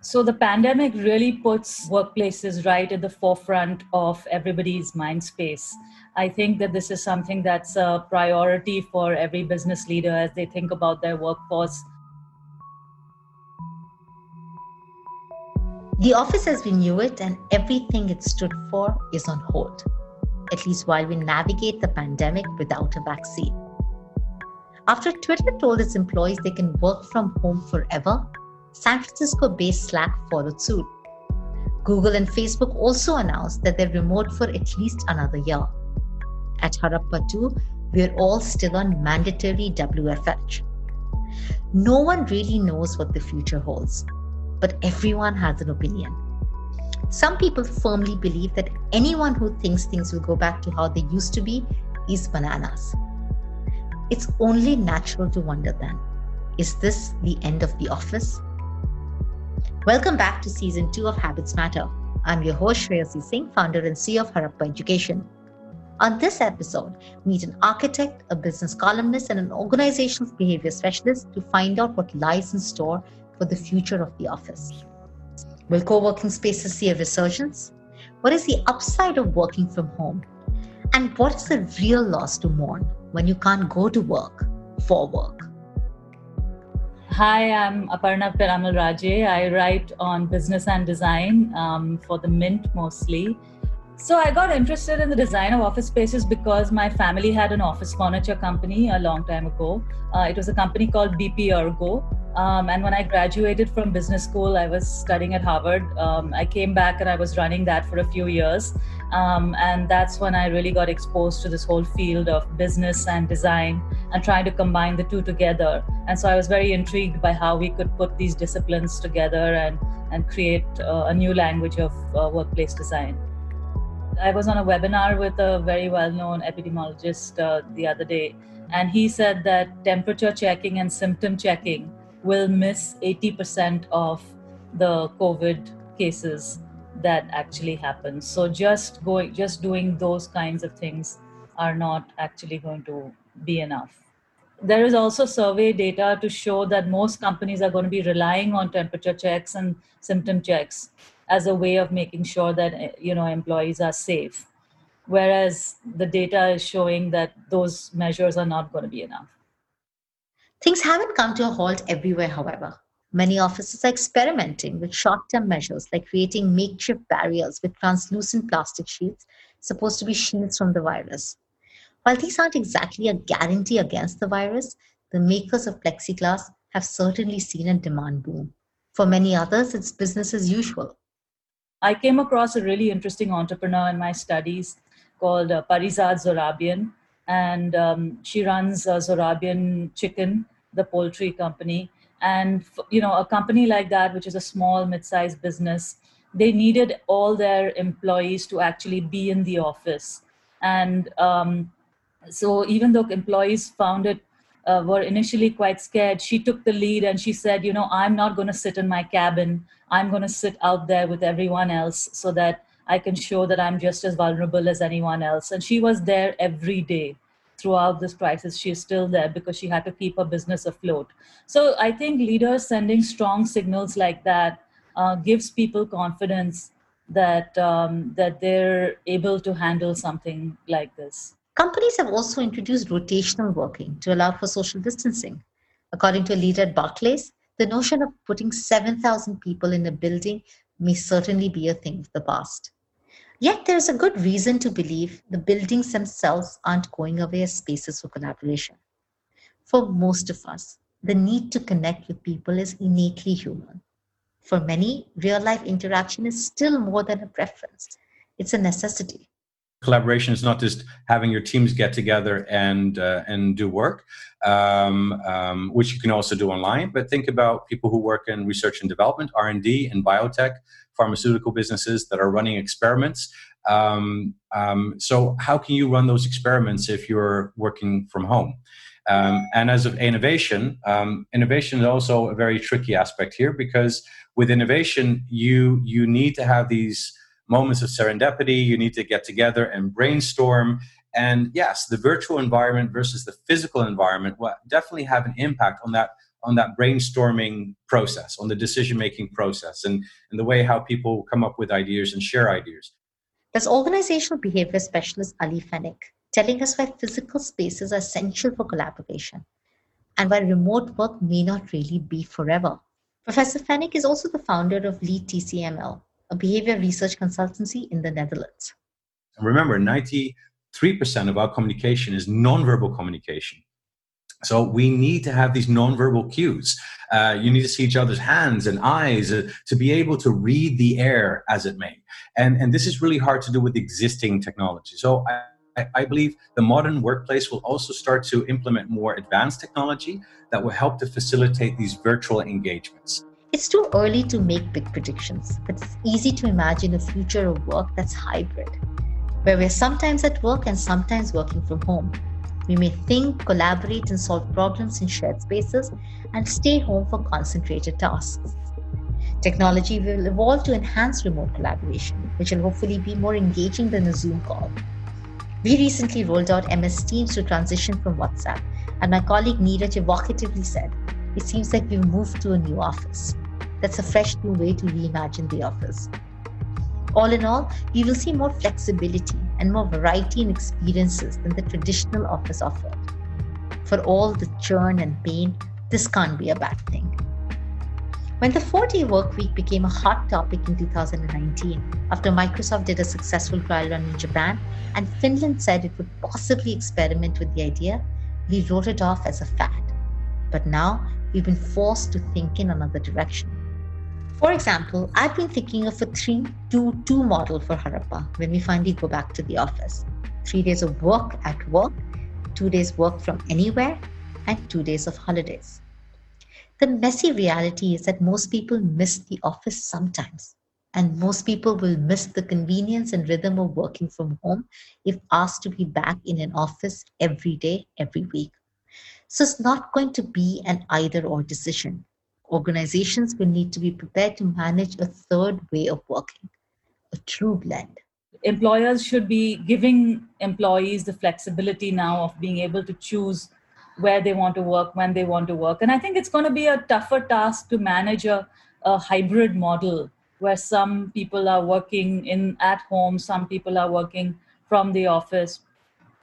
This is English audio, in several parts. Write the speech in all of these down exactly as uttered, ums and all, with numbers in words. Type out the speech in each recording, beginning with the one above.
So the pandemic really puts workplaces right at the forefront of everybody's mind space. I think that this is something that's a priority for every business leader as they think about their workforce. The office as we knew it and everything it stood for is on hold, at least while we navigate the pandemic without a vaccine. After Twitter told its employees they can work from home forever, San Francisco-based Slack followed suit. Google and Facebook also announced that they're remote for at least another year. At Harappa too, we're all still on mandatory W F H. No one really knows what the future holds, but everyone has an opinion. Some people firmly believe that anyone who thinks things will go back to how they used to be is bananas. It's only natural to wonder then, is this the end of the office? Welcome back to Season two of Habits Matter. I'm your host, Shreya C. Singh, founder and C E O of Harappa Education. On this episode, meet an architect, a business columnist, and an organizational behavior specialist to find out what lies in store for the future of the office. Will co-working spaces see a resurgence? What is the upside of working from home? And what's the real loss to mourn when you can't go to work for work? Hi, I'm Aparna Piramal Rajay. I write on business and design um, for the Mint mostly. So I got interested in the design of office spaces because my family had an office furniture company a long time ago. Uh, it was a company called B P Ergo. Um, and when I graduated from business school, I was studying at Harvard. Um, I came back and I was running that for a few years. Um, and that's when I really got exposed to this whole field of business and design and trying to combine the two together. And so I was very intrigued by how we could put these disciplines together and, and create uh, a new language of uh, workplace design. I was on a webinar with a very well-known epidemiologist uh, the other day, and he said that temperature checking and symptom checking will miss eighty percent of the COVID cases that actually happen. So just going, just doing those kinds of things are not actually going to be enough. There is also survey data to show that most companies are going to be relying on temperature checks and symptom checks as a way of making sure that, you know, employees are safe. Whereas the data is showing that those measures are not going to be enough. Things haven't come to a halt everywhere, however. Many offices are experimenting with short-term measures like creating makeshift barriers with translucent plastic sheets, supposed to be shields from the virus. While these aren't exactly a guarantee against the virus, the makers of plexiglass have certainly seen a demand boom. For many others, it's business as usual. I came across a really interesting entrepreneur in my studies called uh, Parizad Zorabian. And um, she runs uh, Zorabian Chicken, the poultry company. And, you know, a company like that, which is a small, mid-sized business, they needed all their employees to actually be in the office. And um, so even though employees found it, uh, were initially quite scared, she took the lead and she said, you know, I'm not going to sit in my cabin. I'm going to sit out there with everyone else so that I can show that I'm just as vulnerable as anyone else. And she was there every day throughout this crisis. She is still there because she had to keep her business afloat. So I think leaders sending strong signals like that uh, gives people confidence that, um, that they're able to handle something like this. Companies have also introduced rotational working to allow for social distancing. According to a leader at Barclays, the notion of putting seven thousand people in a building may certainly be a thing of the past. Yet there's a good reason to believe the buildings themselves aren't going away as spaces for collaboration. For most of us, the need to connect with people is innately human. For many, real-life interaction is still more than a preference. It's a necessity. Collaboration is not just having your teams get together and uh, and do work, um, um, which you can also do online. But think about people who work in research and development, R and D, and biotech, pharmaceutical businesses that are running experiments. Um, um, so how can you run those experiments if you're working from home? Um, and as of innovation, um, innovation is also a very tricky aspect here, because with innovation, you you need to have these moments of serendipity. You need to get together and brainstorm. And yes, the virtual environment versus the physical environment will definitely have an impact on that on that brainstorming process, on the decision-making process, and, and the way how people come up with ideas and share ideas. There's organizational behavior specialist Ali Fennec telling us why physical spaces are essential for collaboration and why remote work may not really be forever. Professor Fennec is also the founder of Lead T C M L, a behavior research consultancy in the Netherlands. And remember, ninety-three percent of our communication is nonverbal communication. So we need to have these nonverbal cues. Uh, you need to see each other's hands and eyes uh, to be able to read the air as it may. And, and this is really hard to do with existing technology. So I, I believe the modern workplace will also start to implement more advanced technology that will help to facilitate these virtual engagements. It's too early to make big predictions, but it's easy to imagine a future of work that's hybrid, where we're sometimes at work and sometimes working from home. We may think, collaborate, and solve problems in shared spaces and stay home for concentrated tasks. Technology will evolve to enhance remote collaboration, which will hopefully be more engaging than a Zoom call. We recently rolled out M S Teams to transition from WhatsApp, and my colleague Neeraj evocatively said, "It seems like we've moved to a new office." That's a fresh new way to reimagine the office. All in all, we will see more flexibility and more variety in experiences than the traditional office offered. For all the churn and pain, this can't be a bad thing. When the four-day work week became a hot topic in two thousand nineteen, after Microsoft did a successful trial run in Japan and Finland said it would possibly experiment with the idea, we wrote it off as a fad. But now we've been forced to think in another direction. For example, I've been thinking of a three two two model for Harappa when we finally go back to the office. Three days of work at work, two days work from anywhere, and two days of holidays. The messy reality is that most people miss the office sometimes, and most people will miss the convenience and rhythm of working from home if asked to be back in an office every day, every week. So it's not going to be an either-or decision. Organizations will need to be prepared to manage a third way of working, a true blend. Employers should be giving employees the flexibility now of being able to choose where they want to work, when they want to work. And I think it's going to be a tougher task to manage a, a hybrid model where some people are working in at home, some people are working from the office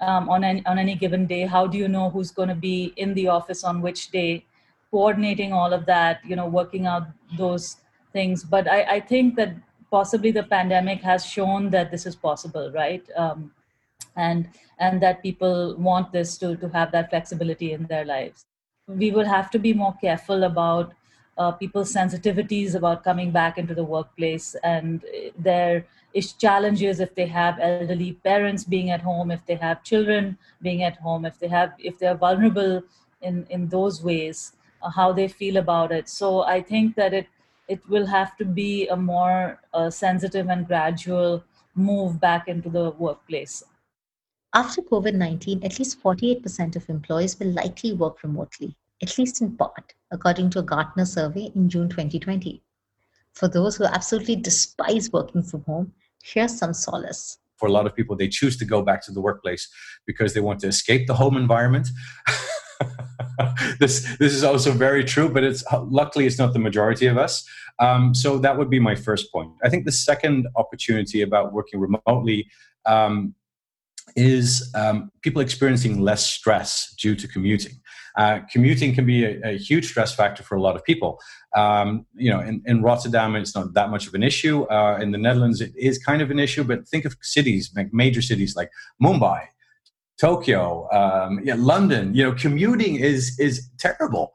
um, on, an, on any given day. How do you know who's going to be in the office on which day? Coordinating all of that, you know, working out those things. But I, I think that possibly the pandemic has shown that this is possible, right? Um, and and that people want this to, to have that flexibility in their lives. We will have to be more careful about uh, people's sensitivities about coming back into the workplace and their challenges if they have elderly parents being at home, if they have children being at home, if they have if they're vulnerable in, in those ways. How they feel about it. So I think that it it will have to be a more uh, sensitive and gradual move back into the workplace. After COVID nineteen, at least forty-eight percent of employees will likely work remotely, at least in part, according to a Gartner survey in June twenty twenty. For those who absolutely despise working from home, here's some solace. For a lot of people, they choose to go back to the workplace because they want to escape the home environment. This this is also very true, but it's luckily it's not the majority of us. Um, so that would be my first point. I think the second opportunity about working remotely um, is um, people experiencing less stress due to commuting. Uh, commuting can be a, a huge stress factor for a lot of people. Um, you know, in, in Rotterdam, it's not that much of an issue. Uh, in the Netherlands, it is kind of an issue. But think of cities, like major cities like Mumbai, Tokyo, um, yeah, London. You know, commuting is is terrible.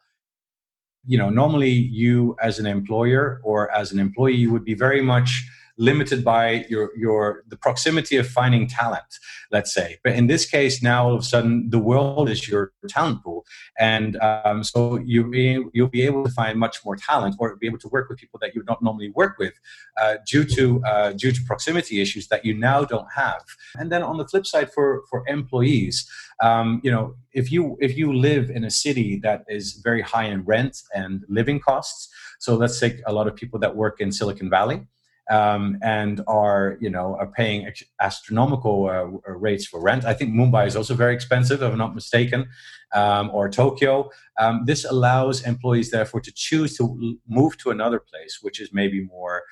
You know, normally you as an employer or as an employee, you would be very much limited by your your the proximity of finding talent, let's say. But in this case, now all of a sudden, the world is your talent pool, and um, so you you'll be able to find much more talent, or be able to work with people that you would not normally work with, uh, due to uh, due to proximity issues that you now don't have. And then on the flip side, for for employees, um, you know, if you if you live in a city that is very high in rent and living costs, so let's take a lot of people that work in Silicon Valley. um, and are, you know, are paying astronomical uh, rates for rent. I think Mumbai is also very expensive, if I'm not mistaken, um, or Tokyo. Um, this allows employees, therefore, to choose to move to another place, which is maybe more,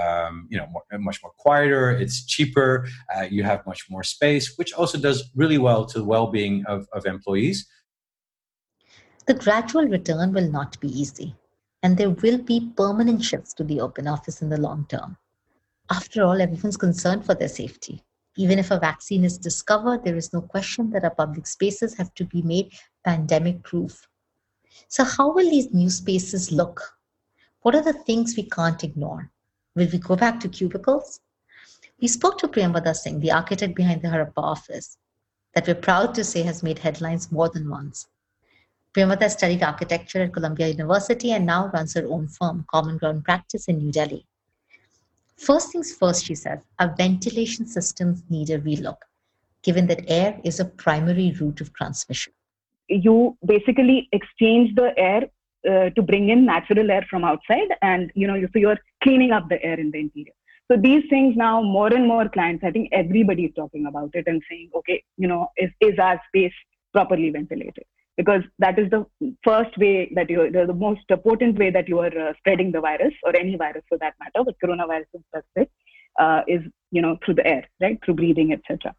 um, you know, more, much more quieter. It's cheaper. Uh, you have much more space, which also does really well to the well-being of, of employees. The gradual return will not be easy, and there will be permanent shifts to the open office in the long term. After all, everyone's concerned for their safety. Even if a vaccine is discovered, there is no question that our public spaces have to be made pandemic-proof. So how will these new spaces look? What are the things we can't ignore? Will we go back to cubicles? We spoke to Priyamvada Singh, the architect behind the Harappa office, that we're proud to say has made headlines more than once. Priyamvada studied architecture at Columbia University and now runs her own firm, Common Ground Practice in New Delhi. First things first, she says, our ventilation systems need a relook, given that air is a primary route of transmission. You basically exchange the air uh, to bring in natural air from outside, and you know, so you're cleaning up the air in the interior. So these things now, more and more clients, I think everybody is talking about it and saying, okay, you know, is, is our space properly ventilated? Because that is the first way that you, the most potent way that you are uh, spreading the virus, or any virus for that matter, but coronavirus in specific, uh, is, you know, through the air, right? Through breathing, et cetera.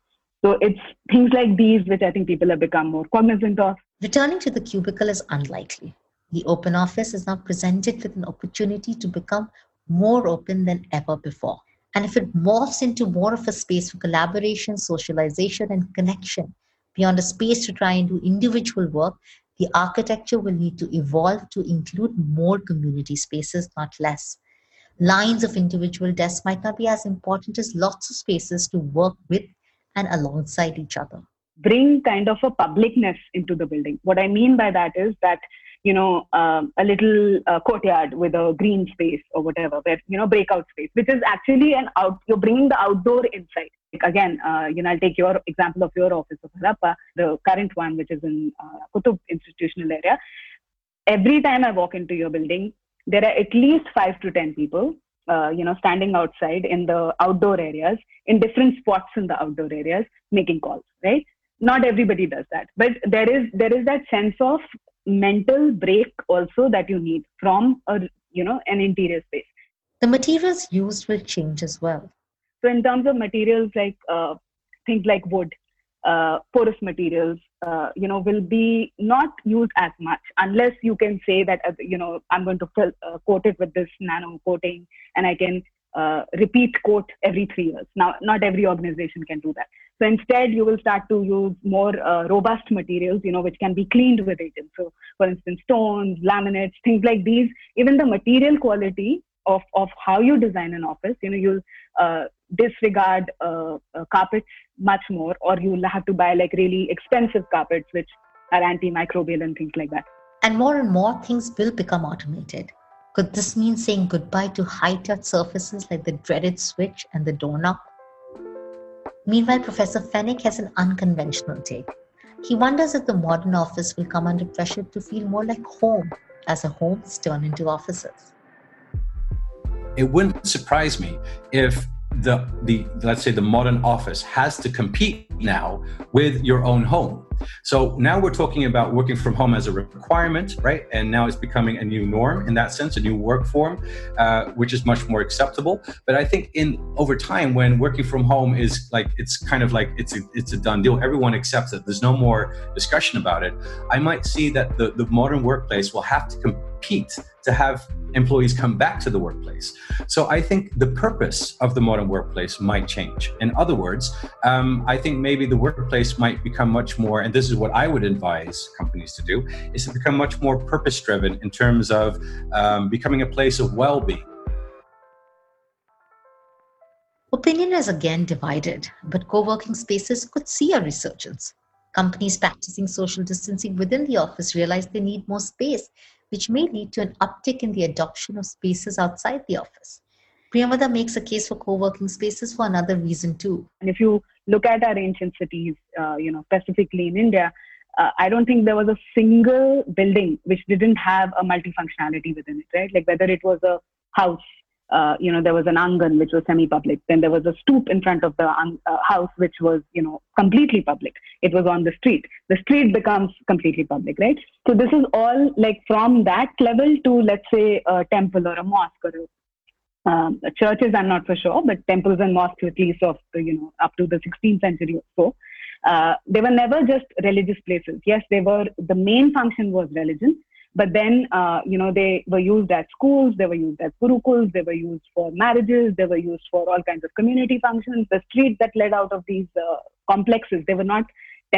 So it's things like these which I think people have become more cognizant of. Returning to the cubicle is unlikely. The open office is now presented with an opportunity to become more open than ever before. And if it morphs into more of a space for collaboration, socialization, and connection, beyond a space to try and do individual work, the architecture will need to evolve to include more community spaces, not less. Lines of individual desks might not be as important as lots of spaces to work with and alongside each other. Bring kind of a publicness into the building. What I mean by that is that, you know, um, a little uh, courtyard with a green space or whatever, where, you know, breakout space, which is actually an out, you're bringing the outdoor inside. Again, uh, you know, I'll take your example of your office of Harappa, the current one, which is in uh, Kutub institutional area. Every time I walk into your building, there are at least five to ten people, uh, you know, standing outside in the outdoor areas, in different spots in the outdoor areas, making calls, right? Not everybody does that, but there is there is that sense of mental break also that you need from a, you know, an interior space. The materials used will change as well. So in terms of materials, like uh, things like wood, uh, porous materials, uh, you know, will be not used as much unless you can say that, uh, you know, I'm going to fill, uh, coat it with this nano coating, and I can uh, repeat coat every three years. Now, not every organization can do that. So instead, you will start to use more uh, robust materials, you know, which can be cleaned with agents. So for instance, stones, laminates, things like these. Even the material quality of, of how you design an office, you know, you'll uh, disregard uh, uh, carpets much more, or you'll have to buy like really expensive carpets which are antimicrobial and things like that. And more and more things will become automated. Could this mean saying goodbye to high-touch surfaces like the dreaded switch and the doorknob? Meanwhile, Professor Fennec has an unconventional take. He wonders if the modern office will come under pressure to feel more like home as the homes turn into offices. It wouldn't surprise me if The, the let's say the modern office has to compete now with your own home. So now we're talking about working from home as a requirement, right? And now it's becoming a new norm in that sense, a new work form, uh, which is much more acceptable. But I think in over time, when working from home is like, it's kind of like it's a, it's a done deal. Everyone accepts it. There's no more discussion about it. I might see that the, the modern workplace will have to compete to have employees come back to the workplace. So I think the purpose of the modern workplace might change. In other words, um, I think maybe the workplace might become much more, and this is what I would advise companies to do, is to become much more purpose-driven in terms of um, becoming a place of well-being. Opinion is again divided, but co-working spaces could see a resurgence. Companies practicing social distancing within the office realize they need more space, which may lead to an uptick in the adoption of spaces outside the office. Priyamvada makes a case for co-working spaces for another reason too. And if you look at our ancient cities, uh, you know, specifically in India, uh, I don't think there was a single building which didn't have a multifunctionality within it, right? Like whether it was a house uh, you know, there was an angan which was semi-public. Then there was a stoop in front of the uh, house, which was, you know, completely public. It was on the street. The street becomes completely public, right? So this is all like from that level to, let's say, a temple or a mosque or a Um, churches, I'm not for sure, but temples and mosques, at least of, you know, up to the sixteenth century or so, uh, they were never just religious places. Yes, they were, the main function was religion, but then, uh, you know, they were used at schools, they were used as gurukuls, they were used for marriages, they were used for all kinds of community functions. The streets that led out of these uh, complexes, they were not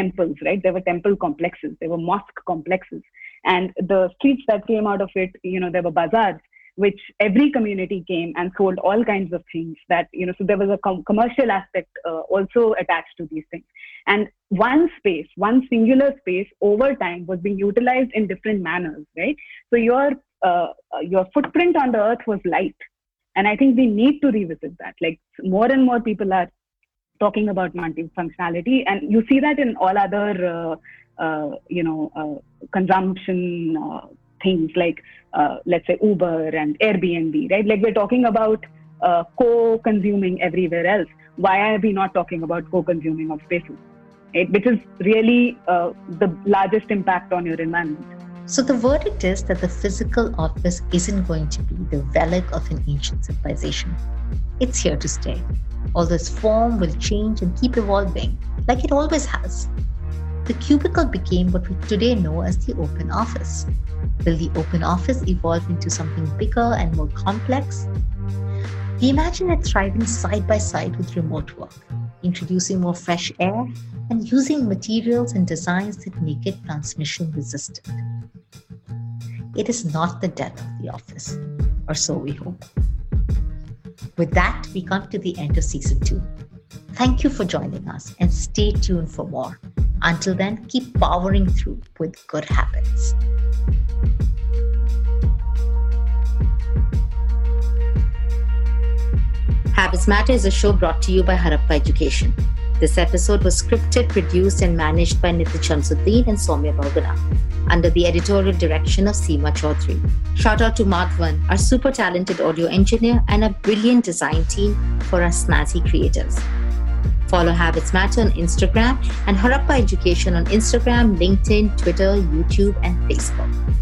temples, right? They were temple complexes, they were mosque complexes. And the streets that came out of it, you know, there were bazaars, which every community came and sold all kinds of things that, you know, so there was a com commercial aspect uh, also attached to these things. And one space, one singular space over time was being utilized in different manners, right? So your, uh, your footprint on the earth was light. And I think we need to revisit that. Like more and more people are talking about multifunctionality, and you see that in all other, uh, uh, you know, uh, consumption, uh, things like, uh, let's say, Uber and Airbnb, right? Like we're talking about uh, co-consuming everywhere else. Why are we not talking about co-consuming of spaces? Right? Which is really uh, the largest impact on your environment. So the verdict is that the physical office isn't going to be the relic of an ancient civilization. It's here to stay. Although its form will change and keep evolving, like it always has. The cubicle became what we today know as the open office. Will the open office evolve into something bigger and more complex? We imagine it thriving side by side with remote work, introducing more fresh air and using materials and designs that make it transmission resistant. It is not the death of the office, or so we hope. With that, we come to the end of season two. Thank you for joining us and stay tuned for more. Until then, keep powering through with good habits. Habits Matter is a show brought to you by Harappa Education. This episode was scripted, produced and managed by Nithya Shamsuddin and Soumya Balguna under the editorial direction of Seema Chaudhary. Shout out to Madhavan, our super talented audio engineer, and a brilliant design team for our snazzy creatives. Follow Habits Matter on Instagram and Harappa Education on Instagram, LinkedIn, Twitter, YouTube, and Facebook.